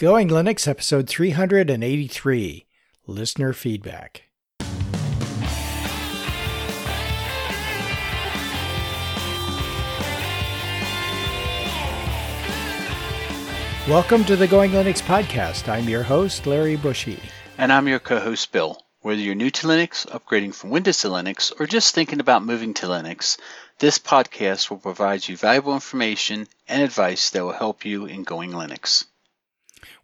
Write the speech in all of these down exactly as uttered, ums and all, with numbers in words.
Going Linux, episode three hundred eighty-three, Listener Feedback. Welcome to the Going Linux podcast. I'm your host, Larry Bushy. And I'm your co-host, Bill. Whether you're new to Linux, upgrading from Windows to Linux, or just thinking about moving to Linux, this podcast will provide you valuable information and advice that will help you in Going Linux.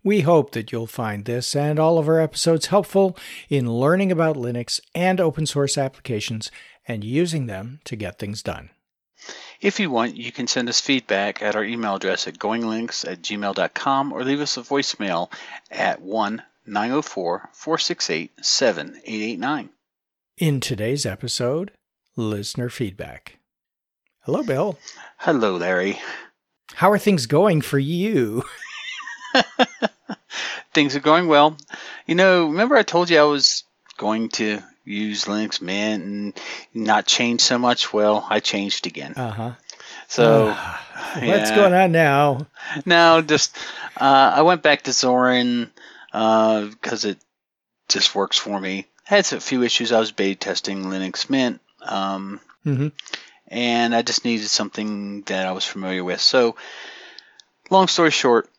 We hope that you'll find this and all of our episodes helpful in learning about Linux and open source applications and using them to get things done. If you want, you can send us feedback at our email address at goinglinux at gmail dot com or leave us a voicemail at one nine zero four, four six eight, seven eight eight nine. In today's episode, Listener Feedback. Hello, Bill. Hello, Larry. How are things going for you? Things are going well. You know, remember I told you I was going to use Linux Mint and not change so much? Well, I changed again. Uh-huh. So, uh, what's yeah. going on now? No, just uh, I went back to Zorin uh, because it just works for me. I had a few issues. I was beta testing Linux Mint. Um, mm-hmm. And I just needed something that I was familiar with. So, long story short,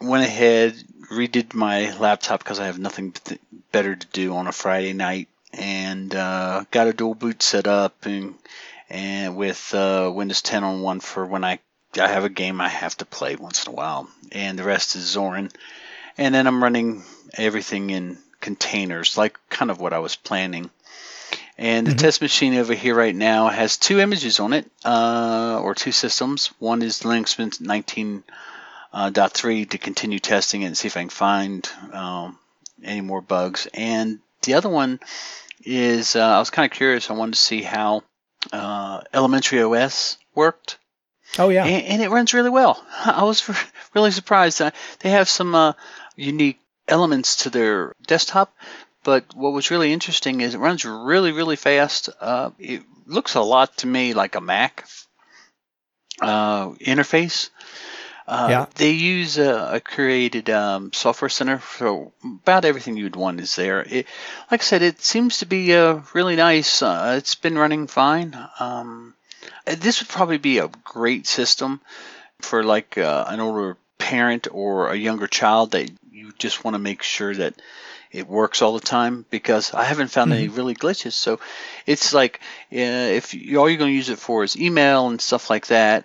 went ahead, redid my laptop because I have nothing th- better to do on a Friday night, and uh, got a dual boot set up and and with uh, Windows ten on one for when I I have a game I have to play once in a while, and the rest is Zorin. And then I'm running everything in containers, like kind of what I was planning. And the mm-hmm. test machine over here right now has two images on it, uh, or two systems. One is Linux Mint nineteen point three uh, to continue testing it and see if I can find um, any more bugs. And the other one is, uh, I was kind of curious. I wanted to see how uh, elementary O S worked. Oh, yeah. And, and it runs really well. I was really surprised. They have some uh, unique elements to their desktop. But what was really interesting is it runs really, really fast. Uh, it looks a lot to me like a Mac uh, interface. Uh, yeah. They use a, a curated um, software center, so about everything you'd want is there. It, like I said, it seems to be uh, really nice. Uh, it's been running fine. Um, this would probably be a great system for like uh, an older parent or a younger child that you just want to make sure that it works all the time, because I haven't found mm-hmm. any really glitches. So it's like uh, if you, all you're going to use it for is email and stuff like that,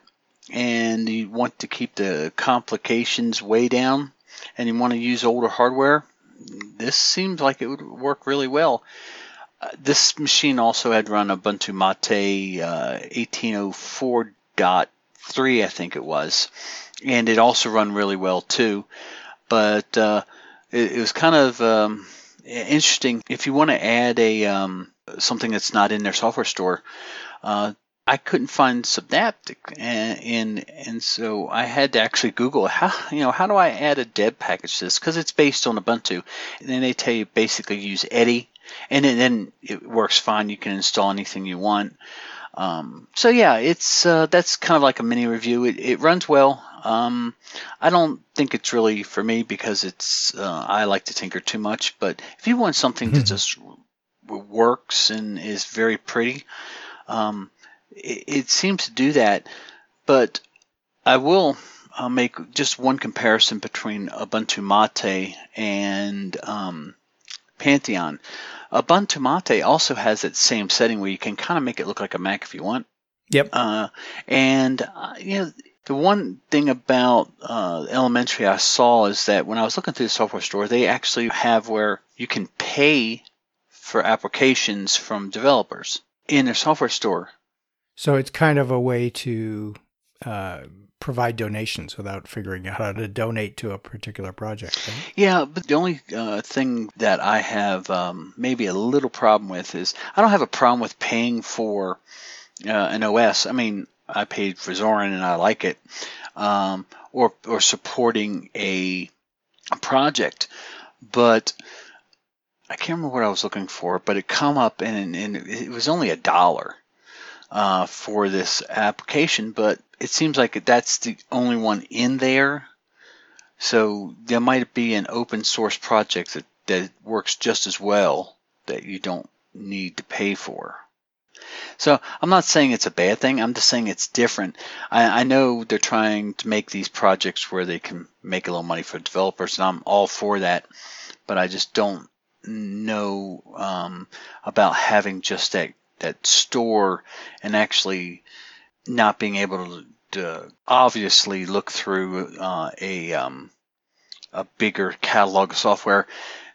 and you want to keep the complications way down, and you want to use older hardware, this seems like it would work really well. Uh, this machine also had run Ubuntu Mate uh, eighteen oh four point three, I think it was, and it also run really well too. But uh, it was kind of um, interesting. If you want to add a um, something that's not in their software store, uh, I couldn't find Synaptic, and, and and so I had to actually Google how you know how do I add a dev package to this, because it's based on Ubuntu, and then they tell you basically use Eddie, and then it works fine. You can install anything you want. Um, so yeah, it's uh, that's kind of like a mini review. It, it runs well. Um, I don't think it's really for me because it's uh, I like to tinker too much. But if you want something mm-hmm. that just works and is very pretty, um, it, it seems to do that. But I will uh, make just one comparison between Ubuntu Mate and um, Pantheon. Ubuntu Mate also has that same setting where you can kind of make it look like a Mac if you want. Yep. Uh, and uh, you know. The one thing about uh, elementary I saw is that when I was looking through the software store, they actually have where you can pay for applications from developers in their software store. So it's kind of a way to uh, provide donations without figuring out how to donate to a particular project. Right? Yeah, but the only uh, thing that I have um, maybe a little problem with is I don't have a problem with paying for uh, an O S. I mean, I paid for Zorin and I like it, um, or or supporting a, a project, but I can't remember what I was looking for. But it come up and and it was only a dollar uh, for this application, but it seems like that's the only one in there. So there might be an open source project that, that works just as well that you don't need to pay for. So I'm not saying it's a bad thing. I'm just saying it's different. I, I know they're trying to make these projects where they can make a little money for developers, and I'm all for that. But I just don't know um, about having just that, that store and actually not being able to, to obviously look through uh, a um, a bigger catalog of software.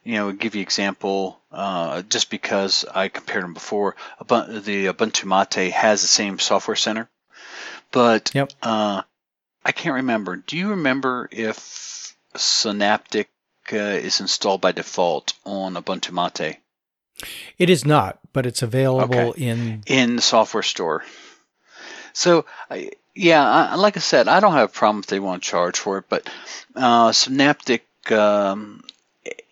You know, I'll give you an example, uh, just because I compared them before, Ubuntu, the Ubuntu Mate has the same software center. But yep. uh, I can't remember. Do you remember if Synaptic uh, is installed by default on Ubuntu Mate? It is not, but it's available okay. in... in the software store. So, yeah, I, like I said, I don't have a problem if they want to charge for it, but uh, Synaptic... Um,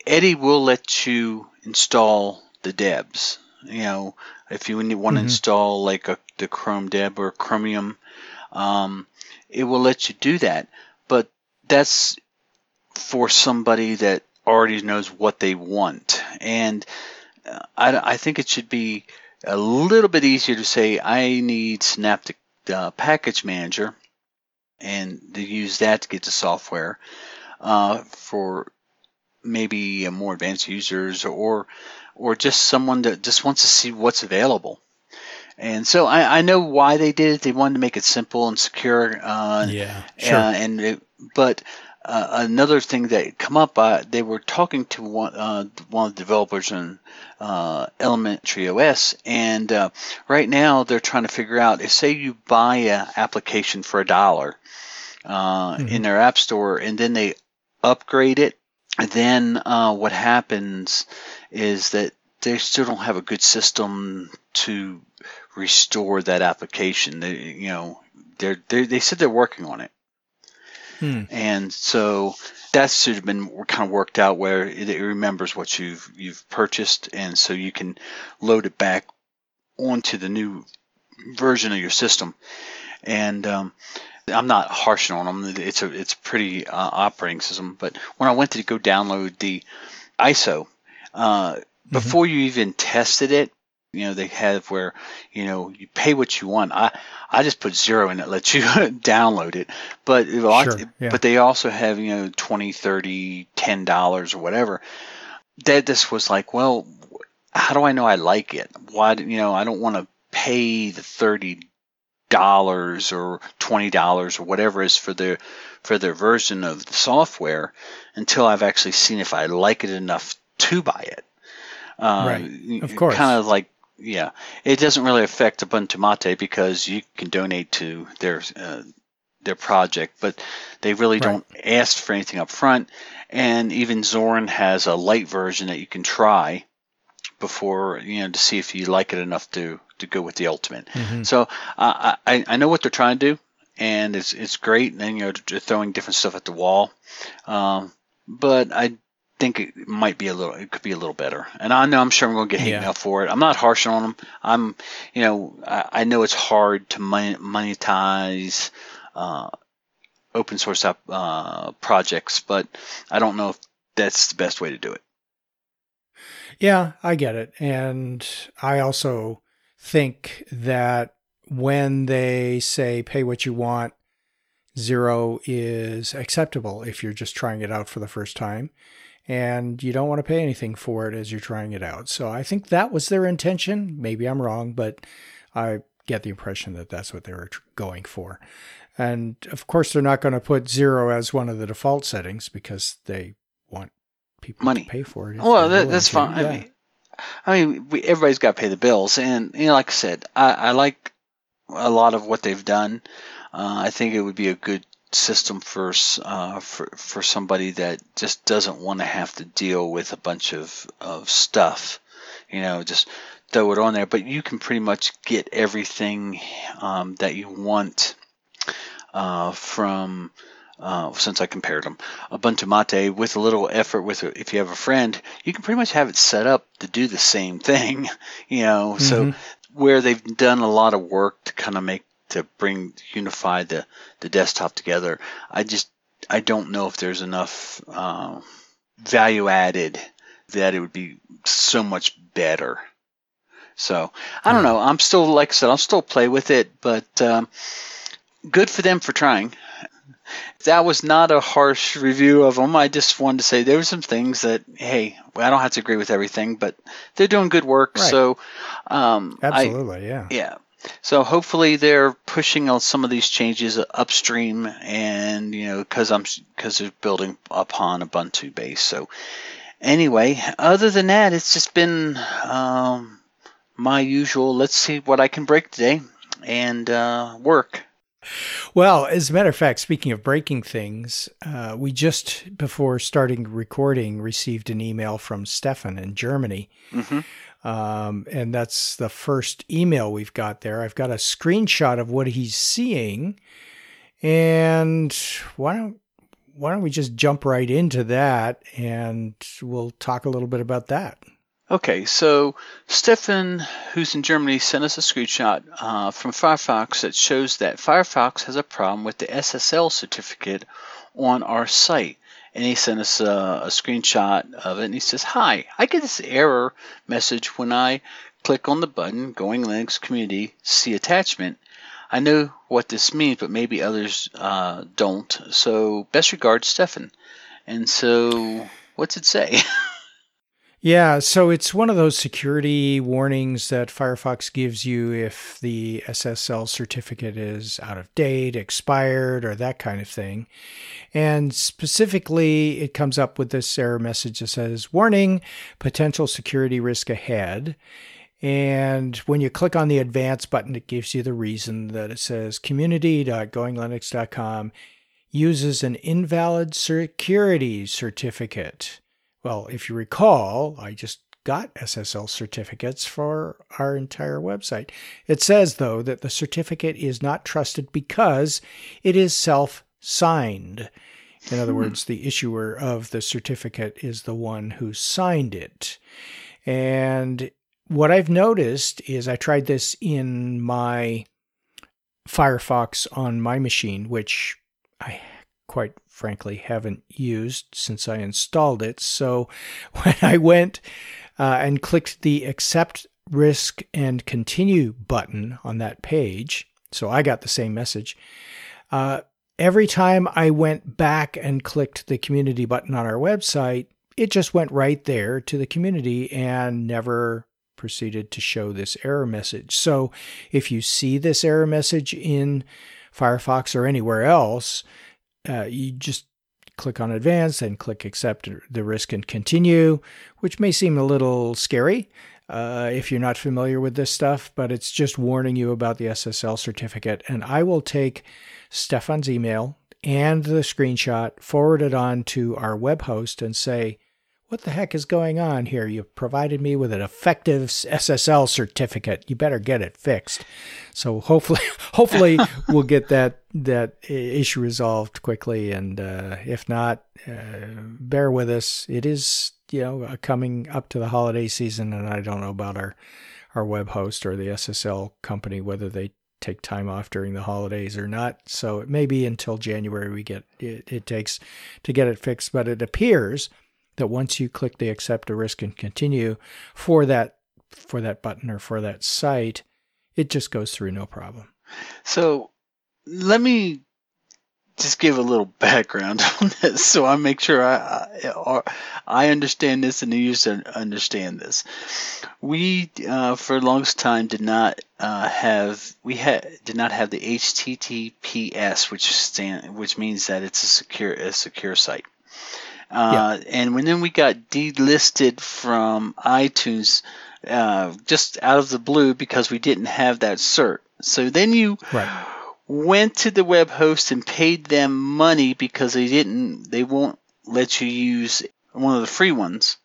Eddie will let you install the debs. You know, if you want to mm-hmm. install like a, the Chrome deb or Chromium, um, it will let you do that. But that's for somebody that already knows what they want. And I, I think it should be a little bit easier to say, I need Synaptic uh, Package Manager, and to use that to get the software uh, for... maybe more advanced users, or or just someone that just wants to see what's available. And so I, I know why they did it. They wanted to make it simple and secure. Uh, yeah, sure. Uh, and it, but uh, another thing that come up, uh, they were talking to one, uh, one of the developers in uh, Elementary O S, and uh, right now they're trying to figure out, if say you buy an application for a dollar uh, mm-hmm. in their app store, and then they upgrade it, then uh, what happens is that they still don't have a good system to restore that application. They, you know, they're, they're, they said they're working on it. Hmm. And so that should have been kind of worked out where it remembers what you've you've purchased, and so you can load it back onto the new version of your system. And um, I'm not harsh on them. It's a it's a pretty uh, operating system. But when I went to go download the I S O, uh, mm-hmm. before you even tested it, you know, they have where, you know, you pay what you want. I, I just put zero and it lets you download it. But it lot, sure. yeah. but they also have, you know, twenty, thirty, ten dollars or whatever. That this was like, well, how do I know I like it? Why, you know, I don't want to pay the thirty dollars dollars or twenty dollars or whatever is for their for their version of the software until I've actually seen if I like it enough to buy it. Um, right, of course. Kind of like yeah, it doesn't really affect Ubuntu Mate because you can donate to their uh, their project, but they really right. don't ask for anything up front. And even Zorin has a light version that you can try before, you know, to see if you like it enough to. to go with the ultimate. Mm-hmm. So uh, I I know what they're trying to do, and it's it's great. And then, you know, they're throwing different stuff at the wall, um, but I think it might be a little. It could be a little better. And I know I'm sure I'm going to get hate yeah. mail for it. I'm not harsh on them. I'm you know I, I know it's hard to monetize uh, open source uh, projects, but I don't know if that's the best way to do it. Yeah, I get it, and I also. think that when they say pay what you want, zero is acceptable if you're just trying it out for the first time, and you don't want to pay anything for it as you're trying it out. So I think that was their intention. Maybe I'm wrong, but I get the impression that that's what they were going for. And of course, they're not going to put zero as one of the default settings because they want people money. to pay for it. Well, that, that's fine. Yeah. I mean, I mean, we, everybody's got to pay the bills, and you know, like I said, I, I like a lot of what they've done. Uh, I think it would be a good system for uh, for for somebody that just doesn't want to have to deal with a bunch of, of stuff. You know, just throw it on there. But you can pretty much get everything um, that you want uh, from. Uh, since I compared them, Ubuntu Mate, with a little effort, with a, if you have a friend, you can pretty much have it set up to do the same thing, you know. Mm-hmm. So where they've done a lot of work to kind of make to bring unify the, the desktop together, I just I don't know if there's enough uh, value added that it would be so much better. So I don't know. I'm still, like I said, I'll still play with it, but um, good for them for trying. That was not a harsh review of them. I just wanted to say there were some things that, hey, I don't have to agree with everything, but they're doing good work. Right. So, um, absolutely, I, yeah, yeah. So hopefully they're pushing on some of these changes upstream, and you know, because I'm because they're building upon Ubuntu base. So anyway, other than that, it's just been um, my usual. Let's see what I can break today and uh, work. Well, as a matter of fact, speaking of breaking things, uh, we just before starting recording received an email from Stefan in Germany. Mm-hmm. Um, and that's the first email we've got there. I've got a screenshot of what he's seeing. And why don't why don't we just jump right into that, and we'll talk a little bit about that. Okay, so Stefan, who's in Germany, sent us a screenshot uh, from Firefox that shows that Firefox has a problem with the S S L certificate on our site. And he sent us a, a screenshot of it, and he says, "Hi, I get this error message when I click on the button, Going Linux Community, see attachment. I know what this means, but maybe others uh, don't. So best regards, Stefan." And so what's it say? Yeah, so it's one of those security warnings that Firefox gives you if the S S L certificate is out of date, expired, or that kind of thing. And specifically, it comes up with this error message that says, "Warning, potential security risk ahead." And when you click on the advanced button, it gives you the reason that it says community dot going linux dot com uses an invalid security certificate. Well, if you recall, I just got S S L certificates for our entire website. It says, though, that the certificate is not trusted because it is self-signed. In other hmm. words, the issuer of the certificate is the one who signed it. And what I've noticed is I tried this in my Firefox on my machine, which I quite frankly haven't used since I installed it. So when I went uh, and clicked the accept risk and continue button on that page, so I got the same message. Uh, every time I went back and clicked the community button on our website, it just went right there to the community and never proceeded to show this error message. So if you see this error message in Firefox or anywhere else, Uh, you just click on advanced and click accept the risk and continue, which may seem a little scary uh, if you're not familiar with this stuff, but it's just warning you about the S S L certificate. And I will take Stefan's email and the screenshot, forward it on to our web host and say, "What the heck is going on here? You provided me with an effective S S L certificate. You better get it fixed." So hopefully, hopefully we'll get that that issue resolved quickly. And uh, if not, uh, bear with us. It is, you know, coming up to the holiday season, and I don't know about our our web host or the S S L company whether they take time off during the holidays or not. So it may be until January we get it, it takes to get it fixed. But it appears that once you click the accept a risk and continue for that for that button or for that site, it just goes through no problem. So let me just give a little background on this so I make sure I I, I understand this and the user understand this. We uh, for the longest time did not uh, have we had did not have the H T T P S, which stand which means that it's a secure a secure site. Uh, yeah. And when then we got delisted from iTunes uh, just out of the blue because we didn't have that cert. So then you right. went to the web host and paid them money because they didn't, they won't let you use one of the free ones.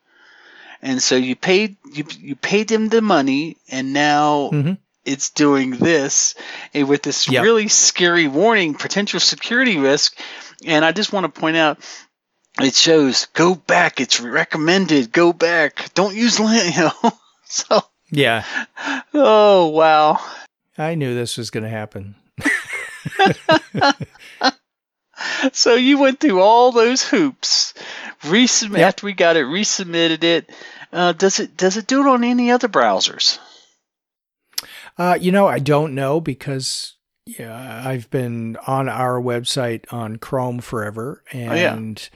And so you paid you you paid them the money, and now mm-hmm. it's doing this and with this yep. really scary warning, potential security risk. And I just want to point out, it shows go back. It's recommended. Go back. Don't use Linux. You know? So yeah. Oh wow. I knew this was going to happen. So you went through all those hoops. Resubmit, yep. After we got it, resubmitted it. Uh, does it does it do it on any other browsers? Uh, you know, I don't know, because yeah, I've been on our website on Chrome forever, and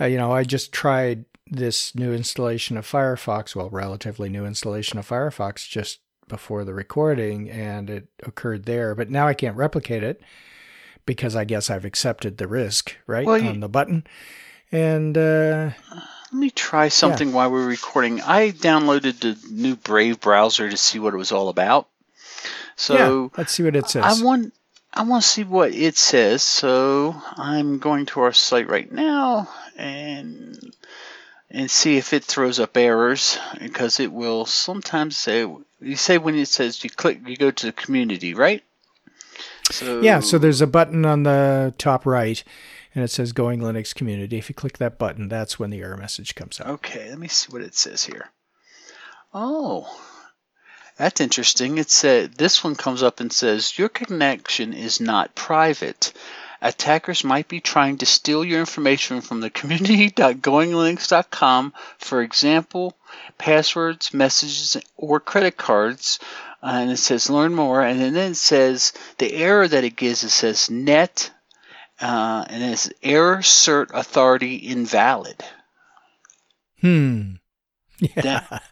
oh, yeah. uh, you know, I just tried this new installation of Firefox, well, relatively new installation of Firefox just before the recording, and it occurred there, but now I can't replicate it because I guess I've accepted the risk, right, well, on the button. And uh, let me try something yeah. while we're recording. I downloaded the new Brave browser to see what it was all about. So yeah, let's see what it says. I want I want to see what it says. So I'm going to our site right now and and see if it throws up errors, because it will sometimes say, you say when it says you click, you go to the community, right? So, yeah, so there's a button on the top right, and it says Going Linux Community. If you click that button, that's when the error message comes up. Okay, let me see what it says here. Oh, that's interesting. It said, this one comes up and says, your connection is not private. Attackers might be trying to steal your information from the community dot going linux dot com, for example, passwords, messages, or credit cards. And it says, learn more. And then it says, the error that it gives, it says net, uh, and it says error cert authority invalid. Hmm. Yeah. That,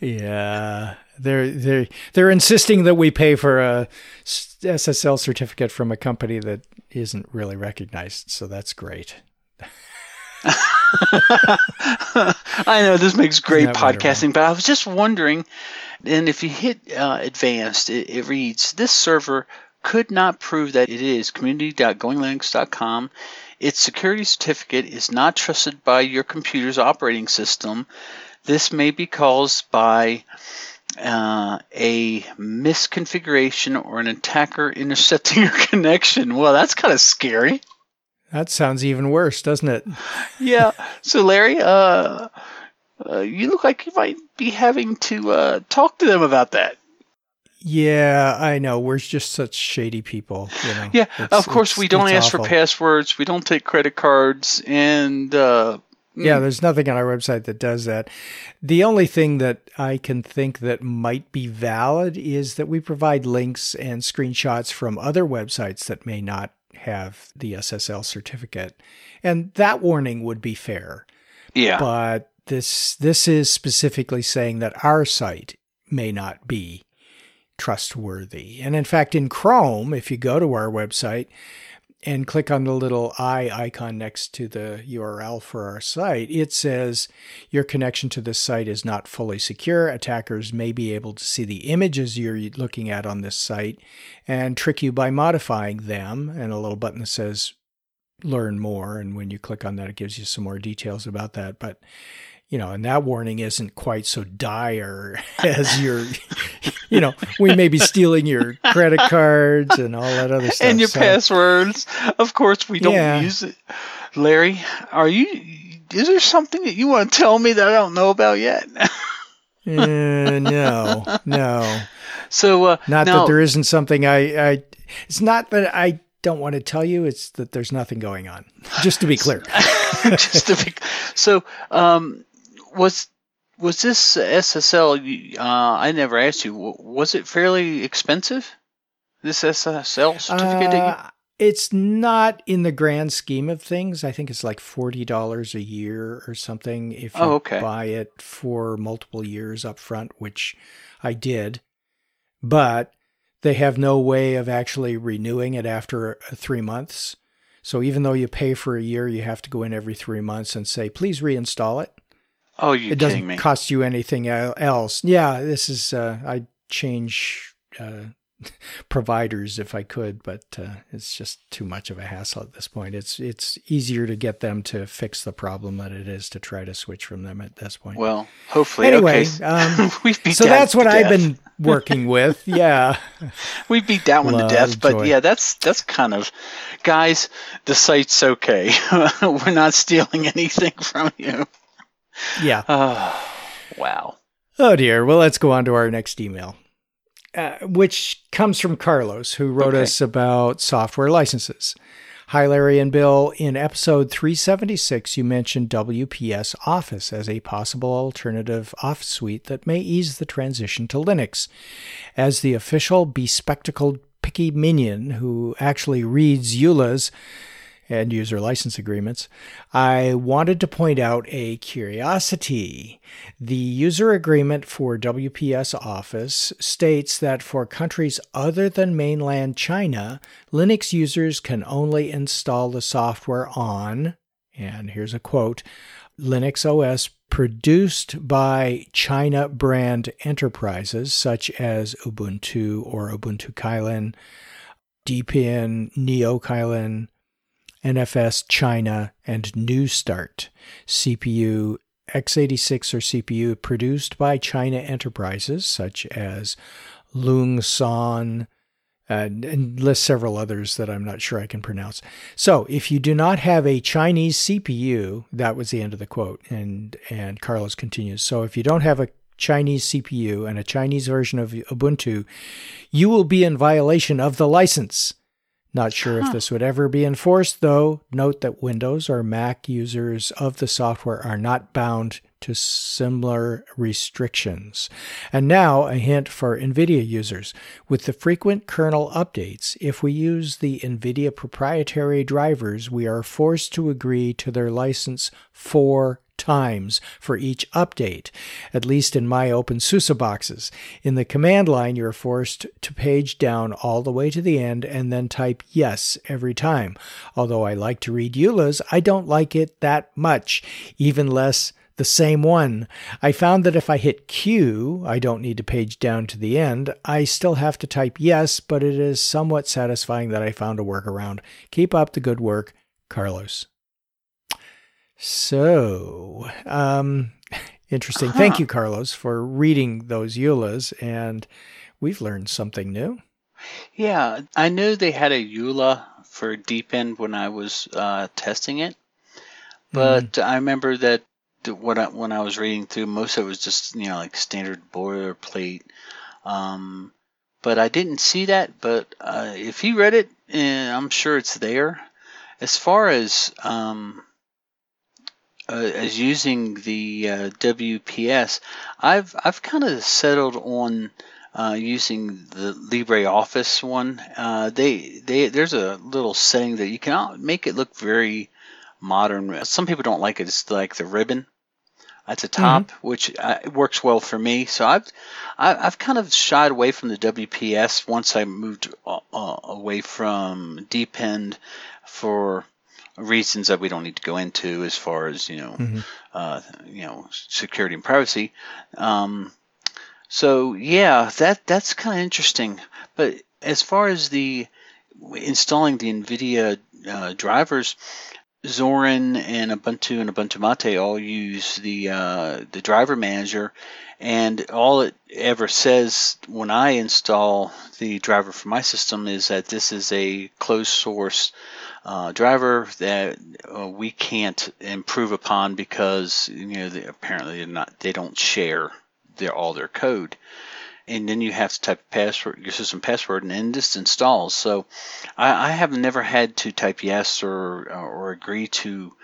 yeah. They're, they're, they're insisting that we pay for a S S L certificate from a company that isn't really recognized. So that's great. I know this makes great podcasting, but I was just wondering, and if you hit uh, advanced, it, it reads, this server could not prove that it is community dot going linux dot com. Its security certificate is not trusted by your computer's operating system. This may be caused by uh, a misconfiguration or an attacker intercepting your connection. Well, that's kind of scary. That sounds even worse, doesn't it? Yeah. So, Larry, uh, uh, you look like you might be having to uh, talk to them about that. Yeah, I know. We're just such shady people. You know? Yeah. It's, of course, we don't ask awful. for passwords. We don't take credit cards. And... Uh, Yeah, there's nothing on our website that does that. The only thing that I can think that might be valid is that we provide links and screenshots from other websites that may not have the S S L certificate. And that warning would be fair. Yeah. But this this is specifically saying that our site may not be trustworthy. And in fact, in Chrome, if you go to our website and click on the little eye icon next to the U R L for our site, it says your connection to this site is not fully secure. Attackers may be able to see the images you're looking at on this site and trick you by modifying them. And a little button that says learn more. And when you click on that, it gives you some more details about that. But, you know, and that warning isn't quite so dire as your, you know, we may be stealing your credit cards and all that other stuff. And your so. passwords. Of course, we don't yeah. use it. Larry, are you, is there something that you want to tell me that I don't know about yet? uh, no, no. So, uh, not now, that there isn't something I, I, it's not that I, don't want to tell you, it's that there's nothing going on, just to be clear. Just to be so um was was this S S L, uh I never asked you, was it fairly expensive, this S S L certificate? Uh, that you- it's not in the grand scheme of things. I think it's like forty dollars a year or something if you oh, okay. buy it for multiple years up front, which I did, but they have no way of actually renewing it after three months. So even though you pay for a year, you have to go in every three months and say, please reinstall it. Oh, you're it kidding me. It doesn't cost you anything else. Yeah, this is, uh, I'd change uh, providers if I could, but uh, it's just too much of a hassle at this point. It's it's easier to get them to fix the problem than it is to try to switch from them at this point. Well, hopefully. Anyway, okay. um, so that's what I've been working with. Yeah. We beat that one Love, to death, but joy. yeah, that's that's kind of, guys, the site's okay. We're not stealing anything from you. Yeah. Oh, wow. Oh dear. Well, let's go on to our next email, uh, which comes from Carlos, who wrote okay. us about software licenses. Hi, Larry and Bill. In episode three seventy-six, you mentioned W P S Office as a possible alternative Office suite that may ease the transition to Linux. As the official bespectacled picky minion who actually reads EULAs and user license agreements, I wanted to point out a curiosity. The user agreement for W P S Office states that for countries other than mainland China, Linux users can only install the software on, and here's a quote, Linux O S produced by China brand enterprises such as Ubuntu or Ubuntu Kylin, Deepin, Neo Kylin, N F S China, and New Start. C P U x eighty-six or C P U produced by China enterprises such as Lungson, and, and lists several others that I'm not sure I can pronounce. So if you do not have a Chinese C P U, that was the end of the quote. And, and Carlos continues, so if you don't have a Chinese C P U and a Chinese version of Ubuntu, you will be in violation of the license. Not sure if this would ever be enforced, though. Note that Windows or Mac users of the software are not bound to similar restrictions. And now a hint for NVIDIA users. With the frequent kernel updates, if we use the NVIDIA proprietary drivers, we are forced to agree to their license for times for each update, at least in my OpenSUSE boxes. In the command line, you're forced to page down all the way to the end and then type yes every time. Although I like to read EULAs, I don't like it that much, even less the same one. I found that if I hit Q, I don't need to page down to the end. I still have to type yes, but it is somewhat satisfying that I found a workaround. Keep up the good work, Carlos. So, um, interesting. Huh. Thank you, Carlos, for reading those EULAs, and we've learned something new. Yeah, I knew they had a EULA for Deepin when I was uh, testing it, but mm. I remember that when I, when I was reading through, most of it was just, you know, like standard boilerplate. Um, but I didn't see that, but uh, if you read it, eh, I'm sure it's there. As far as... Um, Uh, as using the uh, W P S, I've I've kind of settled on uh, using the LibreOffice one. Uh, they they there's a little setting that you can make it look very modern. Some people don't like it. It's like the ribbon at the top, mm-hmm. which uh, works well for me. So I've I, I've kind of shied away from the W P S once I moved uh, away from Deepin for reasons that we don't need to go into, as far as you know, mm-hmm. uh, you know, security and privacy. Um, so yeah, that that's kind of interesting. But as far as the installing the NVIDIA uh, drivers, Zorin and Ubuntu and Ubuntu Mate all use the uh, the driver manager, and all it ever says when I install the driver for my system is that this is a closed source Uh, driver that uh, we can't improve upon because you know they, apparently they're not they don't share their all their code, and then you have to type password your system password and then this installs. So I, I have never had to type yes or or agree to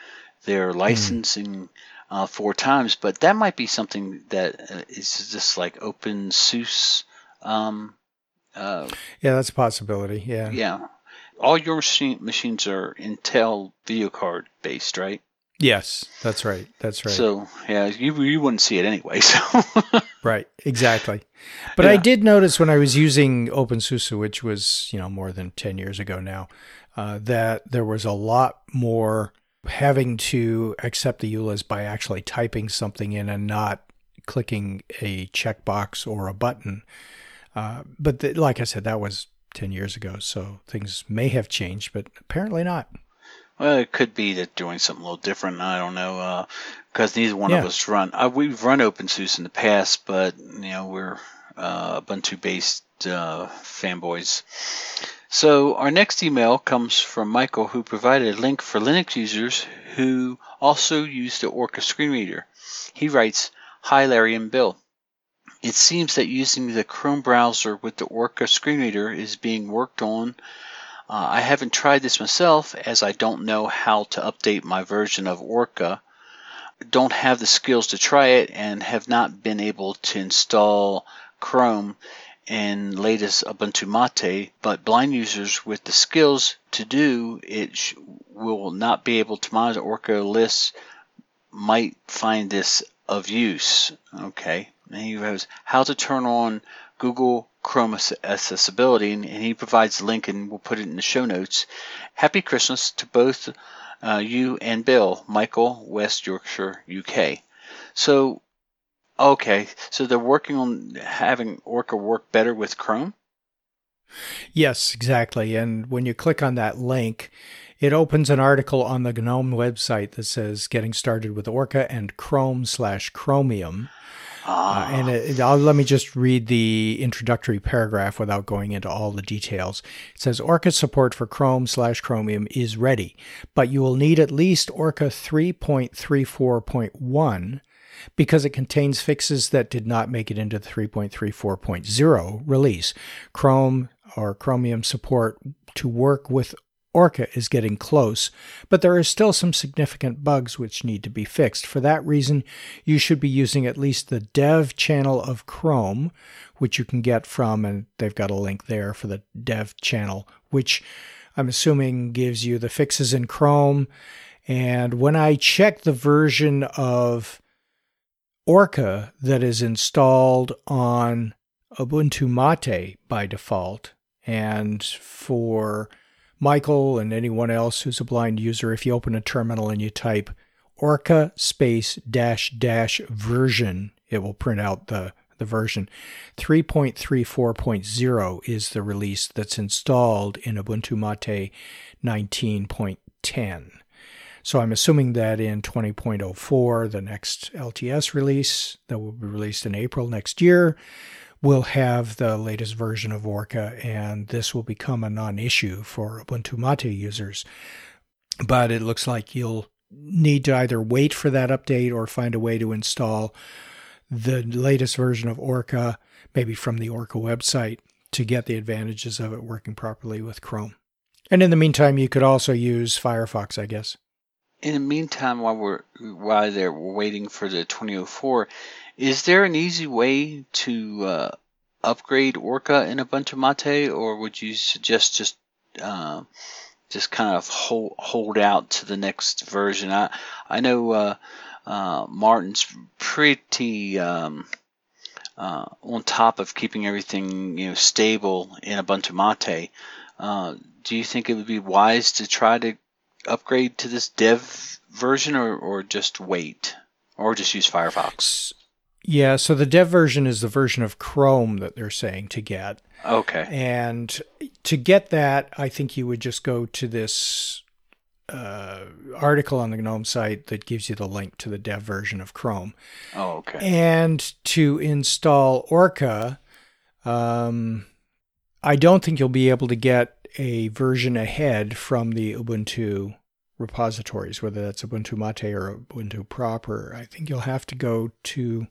their licensing mm. uh, four times, but that might be something that is just like OpenSUSE. Um, uh, yeah, that's a possibility. Yeah. Yeah. All your machine, machines are Intel video card based, right? Yes, that's right. That's right. So, yeah, you you wouldn't see it anyway. So, right, exactly. But yeah. I did notice when I was using OpenSUSE, which was you know more than ten years ago now, uh, that there was a lot more having to accept the EULAs by actually typing something in and not clicking a checkbox or a button. Uh, but the, like I said, that was ten years ago, so things may have changed, but apparently not. Well, it could be that doing something a little different. I don't know, because uh, neither one yeah. of us run. Uh, we've run OpenSUSE in the past, but you know we're uh, Ubuntu-based uh, fanboys. So our next email comes from Michael, who provided a link for Linux users who also use the Orca screen reader. He writes, "Hi, Larry and Bill. It seems that using the Chrome browser with the Orca screen reader is being worked on Uh, I haven't tried this myself as I don't know how to update my version of Orca, don't have the skills to try it, and have not been able to install Chrome and latest Ubuntu Mate, but blind users with the skills to do it sh will not be able to monitor Orca lists might find this of use. Okay, and he has how to turn on Google Chrome accessibility, and he provides the link and we'll put it in the show notes. Happy Christmas to both uh, you and Bill, Michael, West Yorkshire, U K. So okay, so they're working on having Orca work better with Chrome? Yes, exactly. And when you click on that link, it opens an article on the GNOME website that says, Getting Started with Orca and Chrome slash Chromium. Ah. Uh, and it, it, I'll, let me just read the introductory paragraph without going into all the details. It says, Orca support for Chrome slash Chromium is ready, but you will need at least Orca three point three four point one because it contains fixes that did not make it into the three point three four point zero release. Chrome or Chromium support to work with Orca is getting close, but there are still some significant bugs which need to be fixed. For that reason, you should be using at least the dev channel of Chrome, which you can get from, and they've got a link there for the dev channel, which I'm assuming gives you the fixes in Chrome. And when I check the version of Orca that is installed on Ubuntu Mate by default, and for Michael and anyone else who's a blind user, if you open a terminal and you type Orca space dash dash version, it will print out the, the version. three point three four point zero is the release that's installed in Ubuntu Mate nineteen point ten. So I'm assuming that in twenty point oh four, the next L T S release that will be released in April next year, we'll have the latest version of Orca, and this will become a non-issue for Ubuntu Mate users. But it looks like you'll need to either wait for that update or find a way to install the latest version of Orca, maybe from the Orca website, to get the advantages of it working properly with Chrome. And in the meantime, you could also use Firefox, I guess. In the meantime, while we're while they're waiting for the twenty oh four, is there an easy way to uh, upgrade Orca in Ubuntu Mate, or would you suggest just uh, just kind of hold hold out to the next version? I I know uh, uh, Martin's pretty um, uh, on top of keeping everything, you know, stable in Ubuntu Mate. Uh, do you think it would be wise to try to upgrade to this dev version, or, or just wait, or just use Firefox? Yeah, so the dev version is the version of Chrome that they're saying to get. Okay. And to get that, I think you would just go to this uh, article on the GNOME site that gives you the link to the dev version of Chrome. Oh, okay. And to install Orca, um, I don't think you'll be able to get a version ahead from the Ubuntu repositories, whether that's Ubuntu Mate or Ubuntu proper. I think you'll have to go to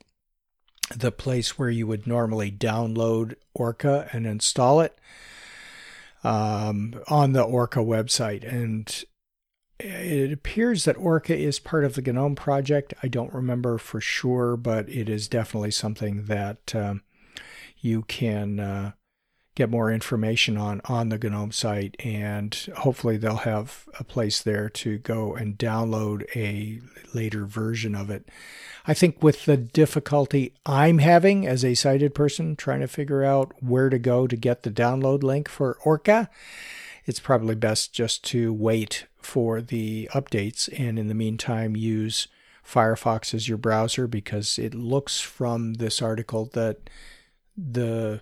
the place where you would normally download Orca and install it um, on the Orca website. And it appears that Orca is part of the GNOME project. I don't remember for sure, but it is definitely something that um, you can Uh, get more information on on the GNOME site, and hopefully they'll have a place there to go and download a later version of it. I think with the difficulty I'm having as a sighted person trying to figure out where to go to get the download link for Orca, it's probably best just to wait for the updates and in the meantime use Firefox as your browser, because it looks from this article that the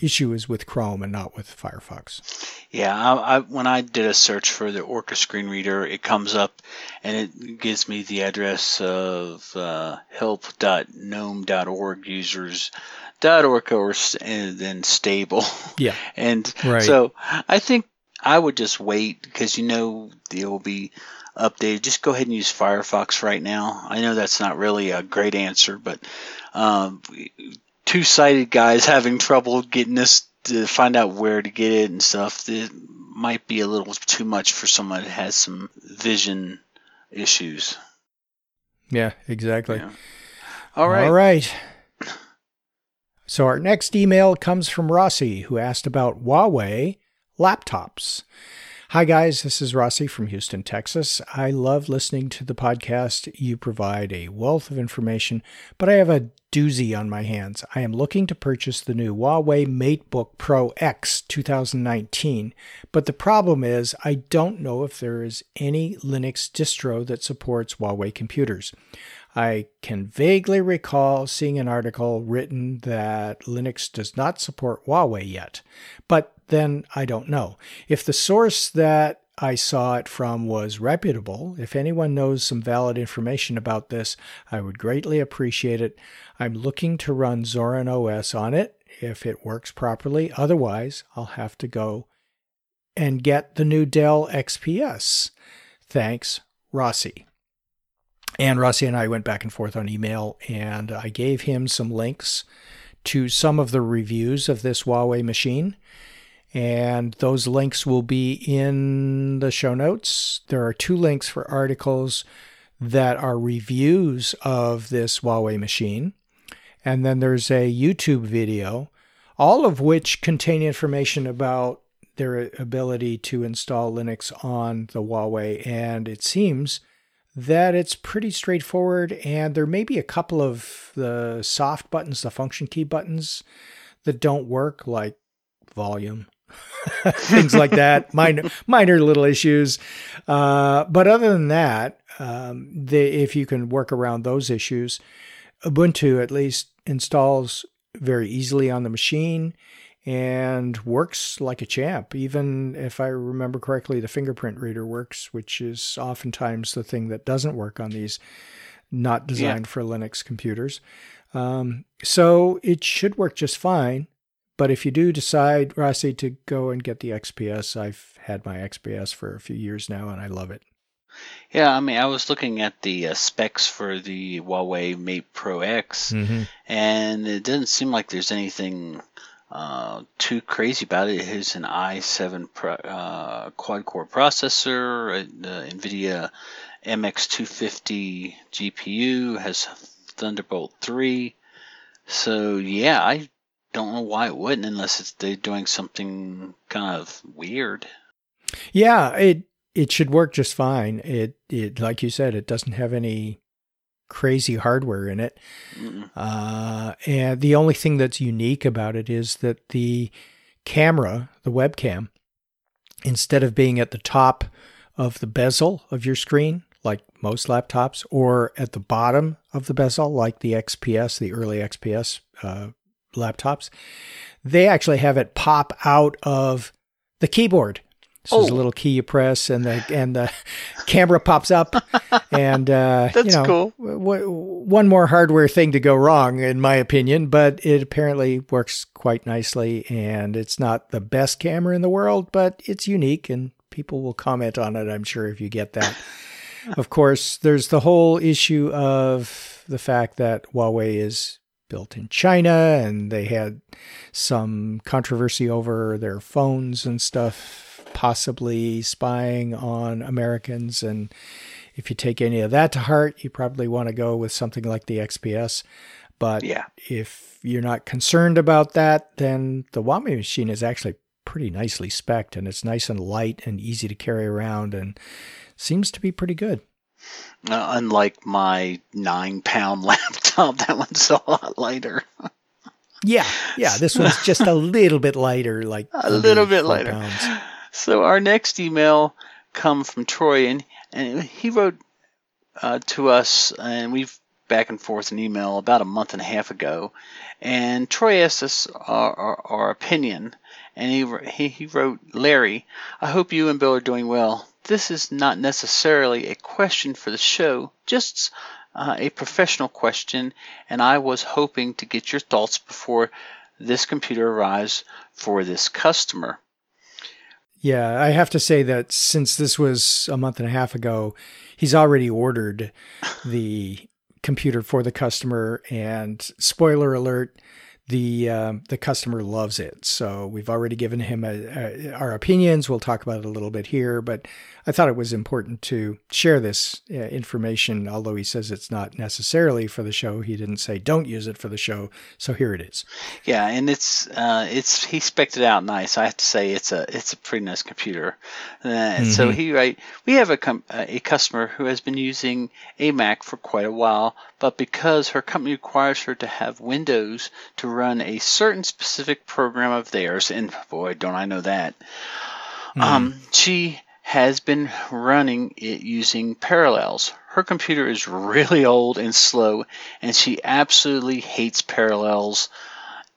issue is with Chrome and not with Firefox. Yeah, I, I, when I did a search for the Orca screen reader, it comes up and it gives me the address of uh, help dot gnome dot org users dot Orca or and then stable. Yeah, and right. So I think I would just wait, because you know it will be updated. Just go ahead and use Firefox right now. I know that's not really a great answer, but Um, two-sided guys having trouble getting this to find out where to get it and stuff. The might be a little too much for someone that has some vision issues. Yeah, exactly. Yeah. All right. All right. So our next email comes from Rossi, who asked about Huawei laptops. Hi, guys. This is Rossi from Houston, Texas. I love listening to the podcast. You provide a wealth of information, but I have a doozy on my hands. I am looking to purchase the new Huawei MateBook Pro X twenty nineteen, but the problem is I don't know if there is any Linux distro that supports Huawei computers. I can vaguely recall seeing an article written that Linux does not support Huawei yet, but then I don't know. If the source that I saw it from was reputable, if anyone knows some valid information about this, I would greatly appreciate it. I'm looking to run Zorin O S on it if it works properly. Otherwise, I'll have to go and get the new Dell X P S. Thanks, Rossi. And Rossi and I went back and forth on email, and I gave him some links to some of the reviews of this Huawei machine. And those links will be in the show notes. There are two links for articles that are reviews of this Huawei machine. And then there's a YouTube video, all of which contain information about their ability to install Linux on the Huawei. And it seems that it's pretty straightforward, and there may be a couple of the soft buttons, the function key buttons, that don't work, like volume, things like that, minor minor little issues. Uh, but other than that, um, they, if you can work around those issues, Ubuntu at least installs very easily on the machine and works like a champ. Even if I remember correctly, the fingerprint reader works, which is oftentimes the thing that doesn't work on these not designed yeah. for Linux computers. Um, so it should work just fine. But if you do decide, Rossi, to go and get the X P S, I've had my X P S for a few years now, and I love it. Yeah, I mean, I was looking at the uh, specs for the Huawei Mate Pro X, mm-hmm. and it doesn't seem like there's anything uh, too crazy about it. It has an i seven pro, uh, quad-core processor, uh, NVIDIA M X two fifty G P U, has Thunderbolt three. So, yeah, I... don't know why it wouldn't, unless it's they're doing something kind of weird. Yeah, it it should work just fine. It it like you said, it doesn't have any crazy hardware in it. Uh, and the only thing that's unique about it is that the camera, the webcam, instead of being at the top of the bezel of your screen, like most laptops, or at the bottom of the bezel, like the X P S, the early X P S uh, laptops, they actually have it pop out of the keyboard. So oh. There's a little key you press, and the and the camera pops up, and uh, that's you know, cool. W- one more hardware thing to go wrong, in my opinion, but it apparently works quite nicely. And it's not the best camera in the world, but it's unique, and people will comment on it, I'm sure, if you get that. Of course, there's the whole issue of the fact that Huawei is built in China, and they had some controversy over their phones and stuff, possibly spying on Americans. And if you take any of that to heart, you probably want to go with something like the X P S. But yeah. if you're not concerned about that, then the Huawei machine is actually pretty nicely spec'd, and it's nice and light and easy to carry around, and seems to be pretty good. Uh, unlike my nine-pound laptop, that one's a lot lighter. yeah, yeah, this one's just a little bit lighter, like a little bit lighter. Pounds. So our next email come from Troy, and, and he wrote uh, to us, and we've back and forth an email about a month and a half ago. And Troy asked us our, our, our opinion, and he, he he wrote, "Larry, I hope you and Bill are doing well. This is not necessarily a question for the show, just uh, a professional question, and I was hoping to get your thoughts before this computer arrives for this customer." Yeah, I have to say that since this was a month and a half ago, he's already ordered the computer for the customer, and spoiler alert, the uh, the customer loves it. So we've already given him a, a, our opinions. We'll talk about it a little bit here, but I thought it was important to share this uh, information. Although he says it's not necessarily for the show, he didn't say don't use it for the show. So here it is. Yeah, and it's uh, it's he spec'd it out nice. I have to say it's a it's a pretty nice computer. Uh, mm-hmm. So he right we have a com- a customer who has been using a Mac for quite a while, but because her company requires her to have Windows to run run a certain specific program of theirs, and boy, don't I know that. Mm-hmm. Um, she has been running it using Parallels. Her computer is really old and slow, and she absolutely hates Parallels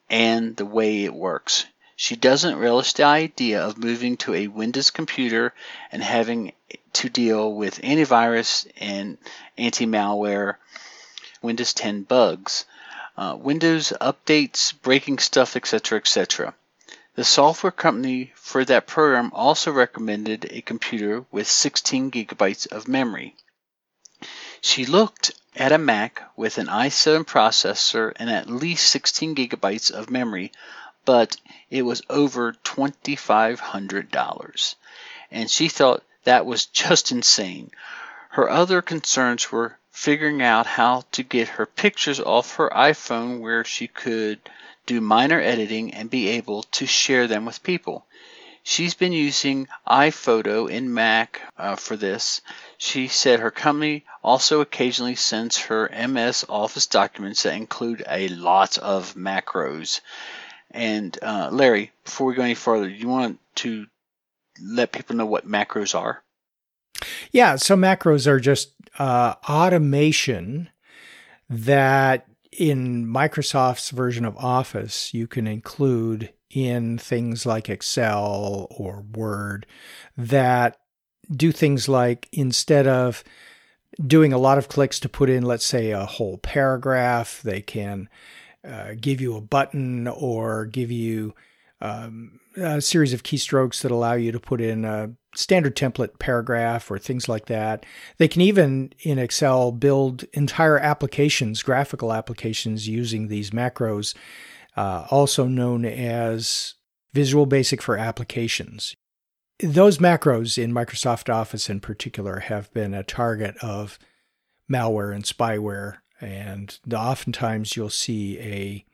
and the way it works. She doesn't relish the idea of moving to a Windows computer and having to deal with antivirus and anti-malware Windows ten bugs. Uh, Windows updates, breaking stuff, et cetera, et cetera. The software company for that program also recommended a computer with sixteen gigabytes of memory. She looked at a Mac with an i seven processor and at least sixteen gigabytes of memory, but it was over twenty-five hundred dollars, and she thought that was just insane. Her other concerns were figuring out how to get her pictures off her iPhone where she could do minor editing and be able to share them with people. She's been using iPhoto in Mac uh, for this. She said her company also occasionally sends her M S Office documents that include a lot of macros. And uh, Larry, before we go any further, do you want to let people know what macros are? Yeah, so macros are just uh, automation that in Microsoft's version of Office you can include in things like Excel or Word that do things like, instead of doing a lot of clicks to put in, let's say, a whole paragraph, they can uh, give you a button or give you um, a series of keystrokes that allow you to put in a standard template paragraph or things like that. They can even, in Excel, build entire applications, graphical applications, using these macros, uh, also known as Visual Basic for Applications. Those macros in Microsoft Office in particular have been a target of malware and spyware, and oftentimes you'll see a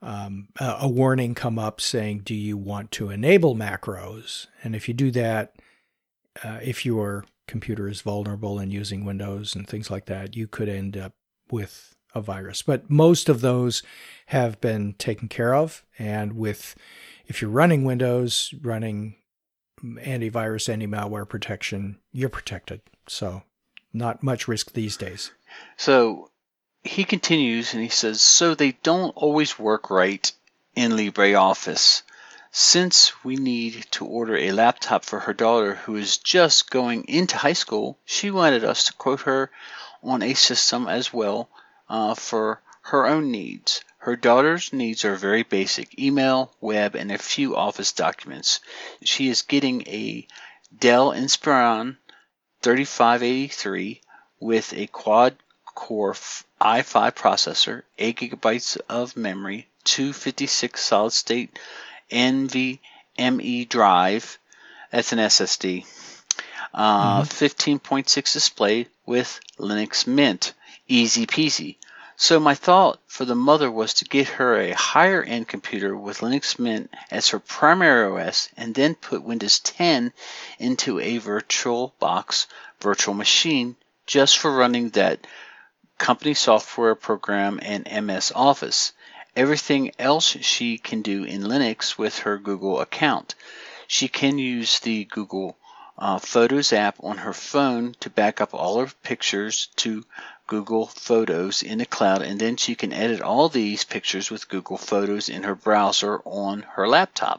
Um, a warning come up saying, do you want to enable macros? And if you do that, uh, if your computer is vulnerable and using Windows and things like that, you could end up with a virus. But most of those have been taken care of. And with, if you're running Windows, running antivirus, anti-malware protection, you're protected. So not much risk these days. So he continues and he says, so they don't always work right in LibreOffice. Since we need to order a laptop for her daughter who is just going into high school, she wanted us to quote her on a system as well uh, for her own needs. Her daughter's needs are very basic: email, web, and a few Office documents. She is getting a Dell Inspiron thirty-five eighty-three with a quad core i five processor, eight gigabytes of memory, two fifty-six solid state NVMe drive, that's an S S D, uh, mm-hmm. fifteen point six display with Linux Mint, easy peasy. So my thought for the mother was to get her a higher end computer with Linux Mint as her primary O S and then put Windows ten into a virtual box, virtual machine, just for running that company software program and M S Office. Everything else she can do in Linux with her Google account. She can use the Google uh, Photos app on her phone to back up all her pictures to Google Photos in the cloud, and then she can edit all these pictures with Google Photos in her browser on her laptop.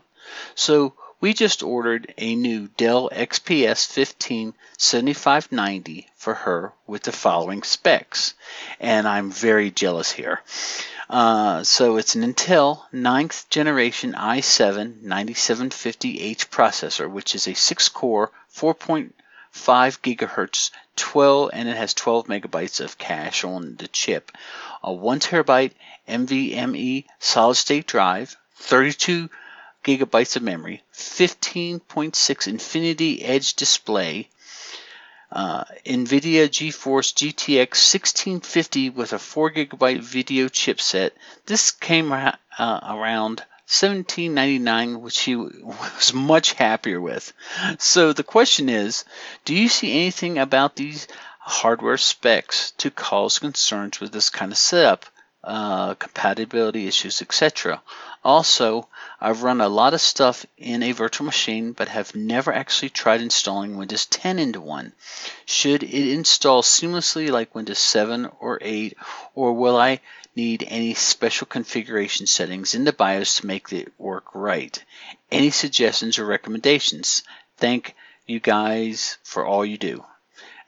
So we just ordered a new Dell X P S fifteen seventy-five ninety for her with the following specs, and I'm very jealous here. Uh, so it's an Intel ninth generation i seven ninety-seven fifty H processor, which is a six core, four point five gigahertz twelve, and it has twelve megabytes of cache on the chip. A one terabyte NVMe solid state drive, thirty-two gigabytes of memory, fifteen point six Infinity Edge display, uh, NVIDIA GeForce G T X sixteen fifty with a four gigabyte video chipset. This came uh, around seventeen ninety-nine, which he was much happier with. So the question is, do you see anything about these hardware specs to cause concerns with this kind of setup, uh, compatibility issues, et cetera? Also, I've run a lot of stuff in a virtual machine, but have never actually tried installing Windows ten into one. Should it install seamlessly like Windows seven or eight, or will I need any special configuration settings in the BIOS to make it work right? Any suggestions or recommendations? Thank you guys for all you do.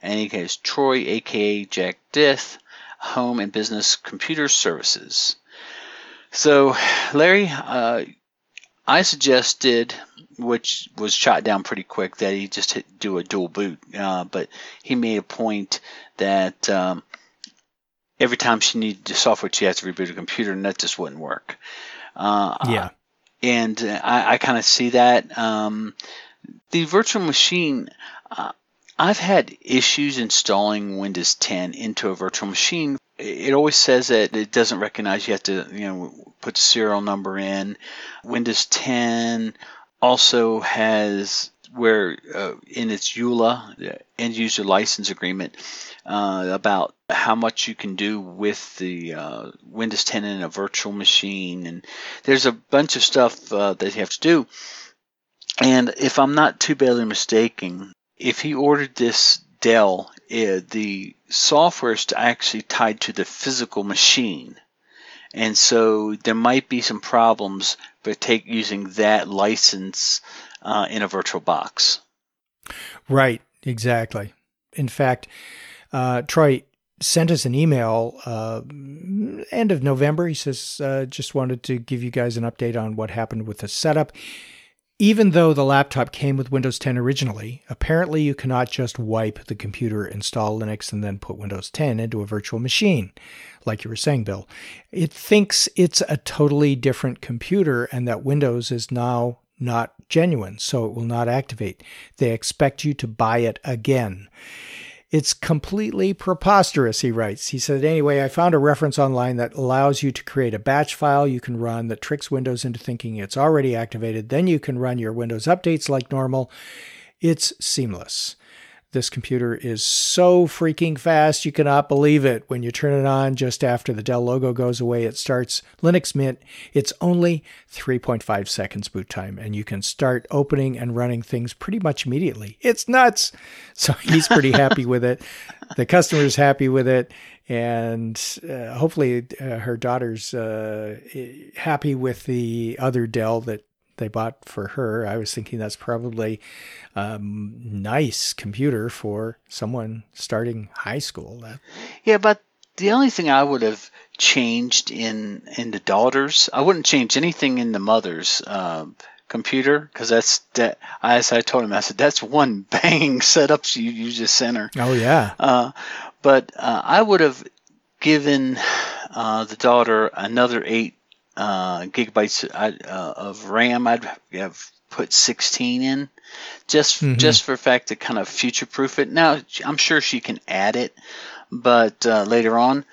In any case, Troy, aka Jack Dith, Home and Business Computer Services. So, Larry, uh, I suggested, which was shot down pretty quick, that he just hit, do a dual boot, uh, but he made a point that um, every time she needed the software, she had to reboot a computer, and that just wouldn't work. Uh, yeah. And I, I kind of see that. Um, the virtual machine, uh, I've had issues installing Windows ten into a virtual machine. It always says that it doesn't recognize, you have to, you know, put serial number in. Windows ten also has where uh, in its EULA, end user license agreement, uh, about how much you can do with the uh, Windows ten in a virtual machine, and there's a bunch of stuff uh, that you have to do. And if I'm not too badly mistaken, if he ordered this Dell, uh, the software is actually tied to the physical machine, and so there might be some problems but take using that license uh, in a virtual box. Right, exactly. In fact, uh, Troy sent us an email uh, end of November. He says, uh, just wanted to give you guys an update on what happened with the setup. Even though the laptop came with Windows ten originally, apparently you cannot just wipe the computer, install Linux, and then put Windows ten into a virtual machine, like you were saying, Bill. It thinks it's a totally different computer and that Windows is now not genuine, so it will not activate. They expect you to buy it again. It's completely preposterous, he writes. He said, anyway, I found a reference online that allows you to create a batch file you can run that tricks Windows into thinking it's already activated. Then you can run your Windows updates like normal. It's seamless. This computer is so freaking fast, you cannot believe it. When you turn it on, just after the Dell logo goes away, it starts Linux Mint. It's only three point five seconds boot time, and you can start opening and running things pretty much immediately. It's nuts. So he's pretty happy with it. The customer's happy with it. And uh, hopefully uh, her daughter's uh, happy with the other Dell that they bought for her. I was thinking that's probably a um, nice computer for someone starting high school. Yeah, but the only thing I would have changed in, in the daughter's, I wouldn't change anything in the mother's uh, computer, because that's, that, as I told him, I said, that's one bang setup you, you just sent her. Oh, yeah. Uh, but uh, I would have given uh, the daughter another eight Uh, gigabytes uh, of RAM. I'd have put sixteen in, just mm-hmm. just for the fact to kind of future proof it. Now I'm sure she can add it, but uh, later on,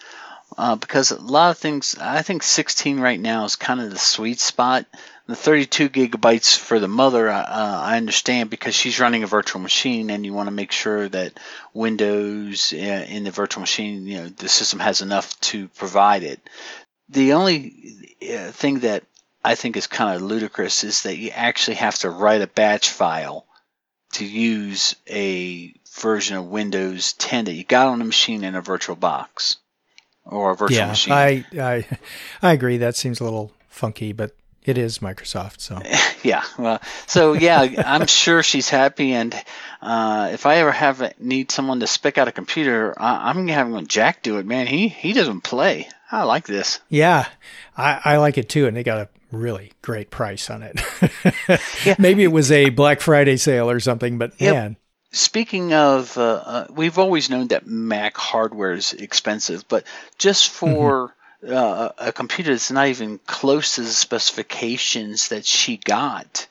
uh, because a lot of things, I think sixteen right now is kind of the sweet spot. The thirty-two gigabytes for the mother, uh, I understand, because she's running a virtual machine, and you want to make sure that Windows uh, in the virtual machine, you know, the system has enough to provide it. The only thing that I think is kind of ludicrous is that you actually have to write a batch file to use a version of Windows ten that you got on a machine in a virtual box or a virtual yeah, machine. I, I I agree. That seems a little funky, but it is Microsoft. So yeah, well, so yeah, I'm sure she's happy. And uh, if I ever have need someone to spec out a computer, I, I'm having Jack do it. Man, he he doesn't play. I like this. Yeah, I, I like it too, and they got a really great price on it. Yeah. Maybe it was a Black Friday sale or something, but yep. man. Speaking of, uh, uh, we've always known that Mac hardware is expensive, but just for mm-hmm. uh, a computer that's not even close to the specifications that she got,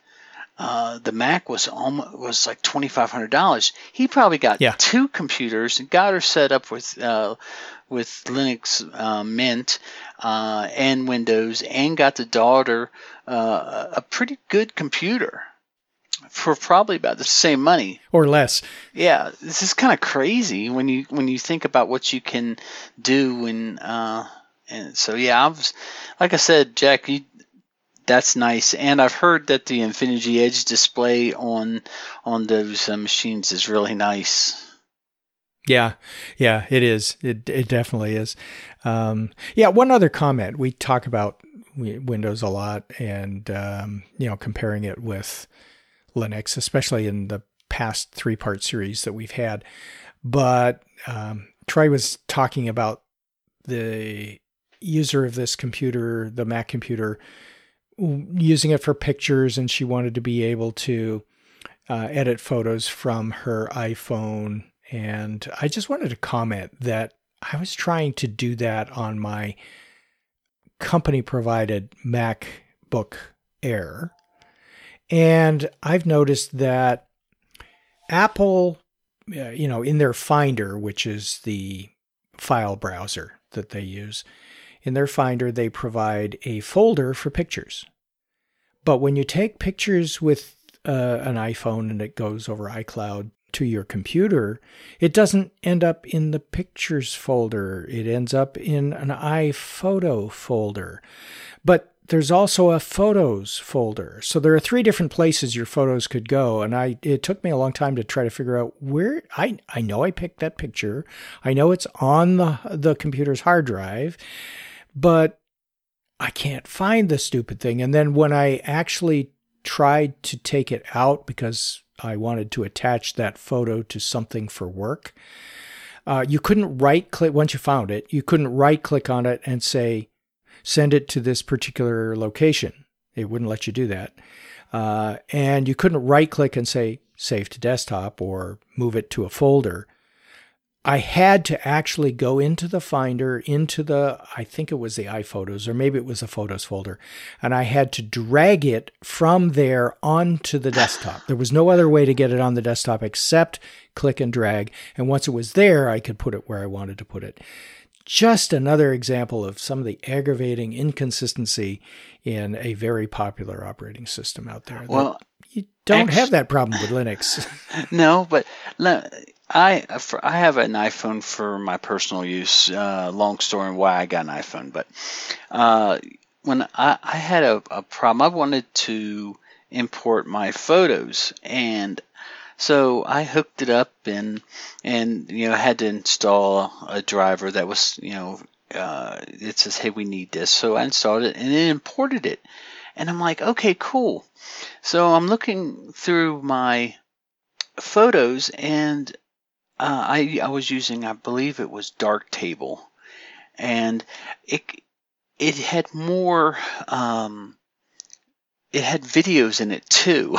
uh, the Mac was almost, was like twenty-five hundred dollars. He probably got yeah. two computers and got her set up with uh, with Linux uh, Mint uh, and Windows, and got the daughter uh, a pretty good computer for probably about the same money or less. Yeah, this is kind of crazy when you when you think about what you can do. And uh, and so yeah, I was, like I said, Jack, you, that's nice. And I've heard that the Infinity Edge display on on those uh, machines is really nice. Yeah, yeah, it is. It it definitely is. Um, yeah, one other comment. We talk about Windows a lot, and um, you know, comparing it with Linux, especially in the past three-part series that we've had. But um, Troy was talking about the user of this computer, the Mac computer, using it for pictures, and she wanted to be able to uh, edit photos from her iPhone. And I just wanted to comment that I was trying to do that on my company-provided MacBook Air. And I've noticed that Apple, you know, in their Finder, which is the file browser that they use, in their Finder, they provide a folder for pictures. But when you take pictures with uh, an iPhone and it goes over iCloud to your computer, it doesn't end up in the pictures folder. It ends up in an iPhoto folder. But there's also a photos folder. So there are three different places your photos could go. And I, it took me a long time to try to figure out where I, I know I picked that picture. I know it's on the, the computer's hard drive, but I can't find the stupid thing. And then when I actually tried to take it out because I wanted to attach that photo to something for work, uh, you couldn't right click. Once you found it, you couldn't right click on it and say, send it to this particular location. It wouldn't let you do that. Uh, and you couldn't right-click and say, save to desktop or move it to a folder. I had to actually go into the Finder, into the, I think it was the iPhotos, or maybe it was the Photos folder, and I had to drag it from there onto the desktop. There was no other way to get it on the desktop except click and drag. And once it was there, I could put it where I wanted to put it. Just another example of some of the aggravating inconsistency in a very popular operating system out there. Well, you don't actually have that problem with Linux. No, but I for, I have an iPhone for my personal use. Uh, long story on why I got an iPhone, but uh, when I, I had a, a problem, I wanted to import my photos, and so I hooked it up and and you know had to install a driver that was, you know, uh, it says, hey, we need this. So I installed it and it imported it. And I'm like, okay, cool. So I'm looking through my photos, and uh, I I was using, I believe it was Darktable, and it it had more um, it had videos in it too.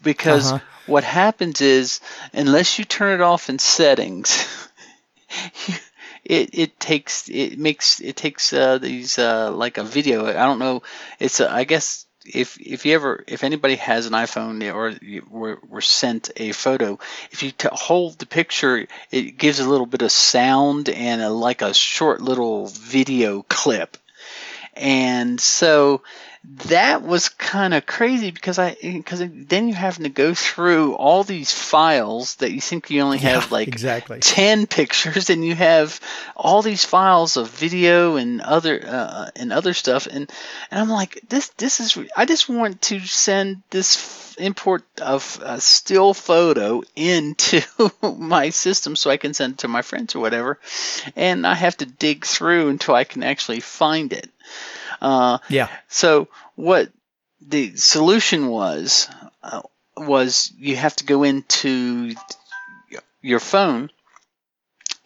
Because uh-huh. what happens is, unless you turn it off in settings, you, it it takes it makes it takes uh, these uh, like a video. I don't know. It's a, I guess if if you ever if anybody has an iPhone or you were, were sent a photo, if you t- hold the picture, it gives a little bit of sound and a, like a short little video clip, and so. That was kind of crazy because I because then you're having to go through all these files that you think you only have yeah, like exactly. ten pictures, and you have all these files of video and other uh, and other stuff, and, and I'm like this this is I just want to send this f- import of a still photo into my system so I can send it to my friends or whatever, and I have to dig through until I can actually find it. Uh, yeah. So what the solution was uh, was you have to go into your phone,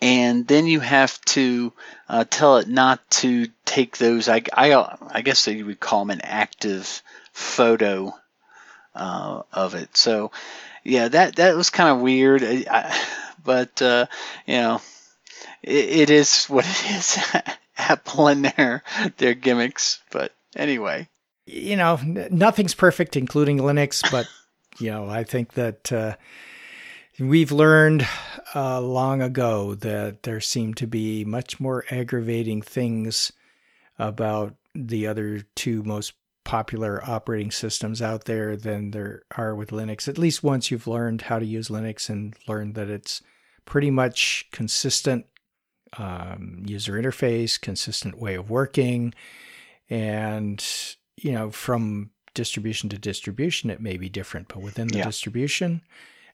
and then you have to uh, tell it not to take those. I, I, I guess that you would call them an active photo uh, of it. So yeah, that that was kind of weird. I, but uh, you know, it, it is what it is. Apple and their their gimmicks. But anyway, you know, nothing's perfect, including Linux. But you know, I think that uh, we've learned uh, long ago that there seem to be much more aggravating things about the other two most popular operating systems out there than there are with Linux, at least once you've learned how to use Linux and learned that it's pretty much consistent um, user interface, consistent way of working. And, you know, from distribution to distribution, it may be different, but within the yeah. distribution,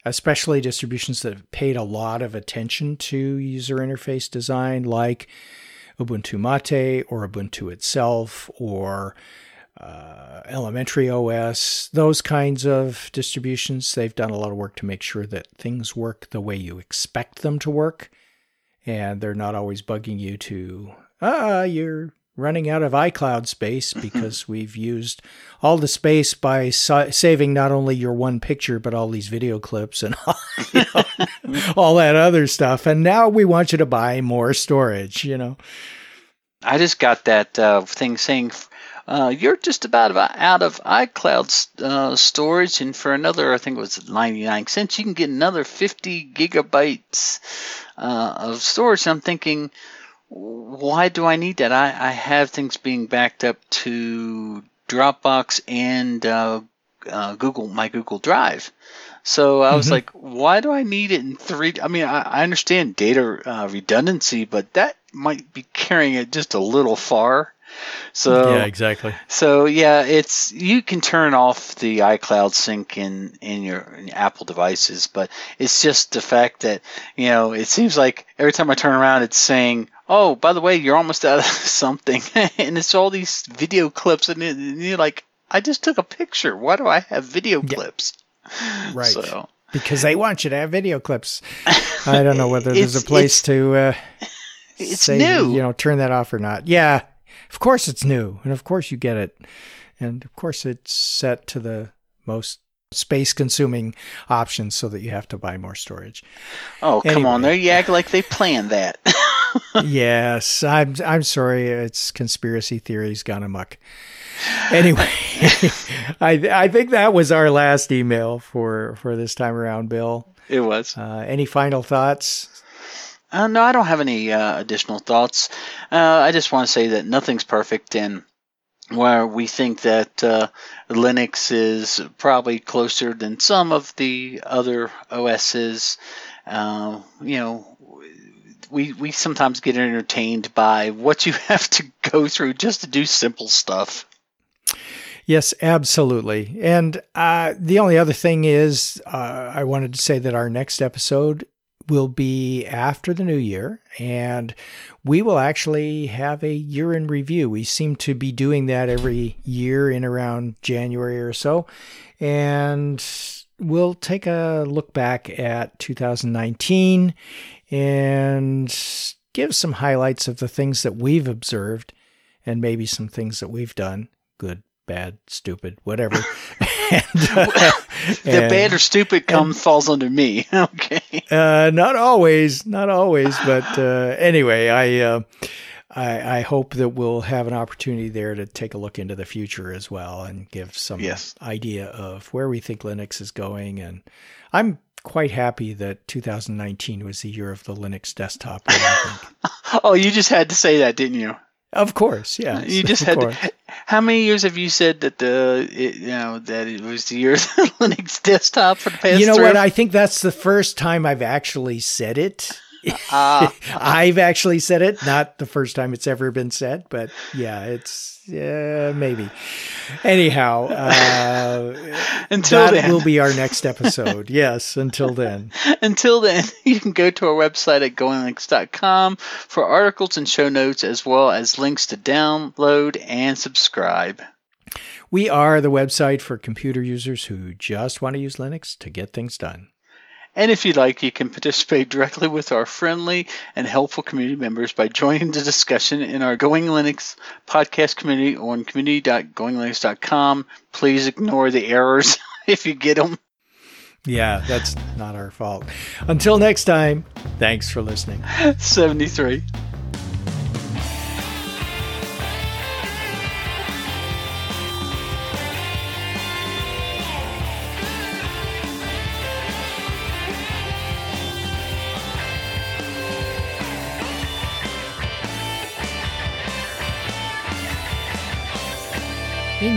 especially distributions that have paid a lot of attention to user interface design, like Ubuntu Mate or Ubuntu itself or Uh, elementary O S, those kinds of distributions, they've done a lot of work to make sure that things work the way you expect them to work. And they're not always bugging you to, ah, you're running out of iCloud space because we've used all the space by sa- saving not only your one picture, but all these video clips and all, you know, all that other stuff. And now we want you to buy more storage, you know. I just got that uh, thing saying... Uh, you're just about out of iCloud uh, storage, and for another, I think it was ninety-nine cents, you can get another fifty gigabytes uh, of storage. And I'm thinking, why do I need that? I, I have things being backed up to Dropbox and uh, uh, Google, my Google Drive. So I was mm-hmm. like, why do I need it in three? I mean, I, I understand data uh, redundancy, but that might be carrying it just a little far. So yeah, exactly. So yeah, it's you can turn off the iCloud sync in in your in Apple devices, but it's just the fact that you know it seems like every time I turn around, it's saying, "Oh, by the way, you're almost out of something," and it's all these video clips, and, it, and you're like, "I just took a picture. Why do I have video yeah. clips?" Right. So because they want you to have video clips. I don't know whether there's a place to uh, it's say, new. You know, turn that off or not. Yeah. Of course it's new, and of course you get it. And of course it's set to the most space-consuming options so that you have to buy more storage. Oh, anyway. Come on there. You act like they planned that. Yes, I'm I'm sorry. It's conspiracy theories gone amok. Anyway, I I think that was our last email for, for this time around, Bill. It was. Uh, any final thoughts? Uh, no, I don't have any uh, additional thoughts. Uh, I just want to say that nothing's perfect, and where we think that uh, Linux is probably closer than some of the other O Ss, uh, you know, we we sometimes get entertained by what you have to go through just to do simple stuff. Yes, absolutely. And uh, the only other thing is uh, I wanted to say that our next episode will be after the new year, and we will actually have a year in review. We seem to be doing that every year in around January or so, and we'll take a look back at two thousand nineteen and give some highlights of the things that we've observed and maybe some things that we've done, good, bad, stupid, whatever. and, uh, the and, bad or stupid comes and, falls under me. Okay. Uh, not always, not always, but uh, anyway, I, uh, I I hope that we'll have an opportunity there to take a look into the future as well and give some yes. idea of where we think Linux is going. And I'm quite happy that two thousand nineteen was the year of the Linux desktop. I think. Oh, you just had to say that, didn't you? Of course, yeah. You just had. To, how many years have you said that the it, you know that it was the year of the Linux desktop for the past? You know three? What? I think that's the first time I've actually said it. Uh, I've actually said it. Not the first time it's ever been said, but yeah, it's yeah maybe. Anyhow, uh, until that then. Will be our next episode. Yes, until then. Until then, you can go to our website at going linux dot com for articles and show notes, as well as links to download and subscribe. We are the website for computer users who just want to use Linux to get things done. And if you'd like, you can participate directly with our friendly and helpful community members by joining the discussion in our Going Linux podcast community on community dot going linux dot com. Please ignore the errors if you get them. Yeah, that's not our fault. Until next time, thanks for listening. seventy-three. Theme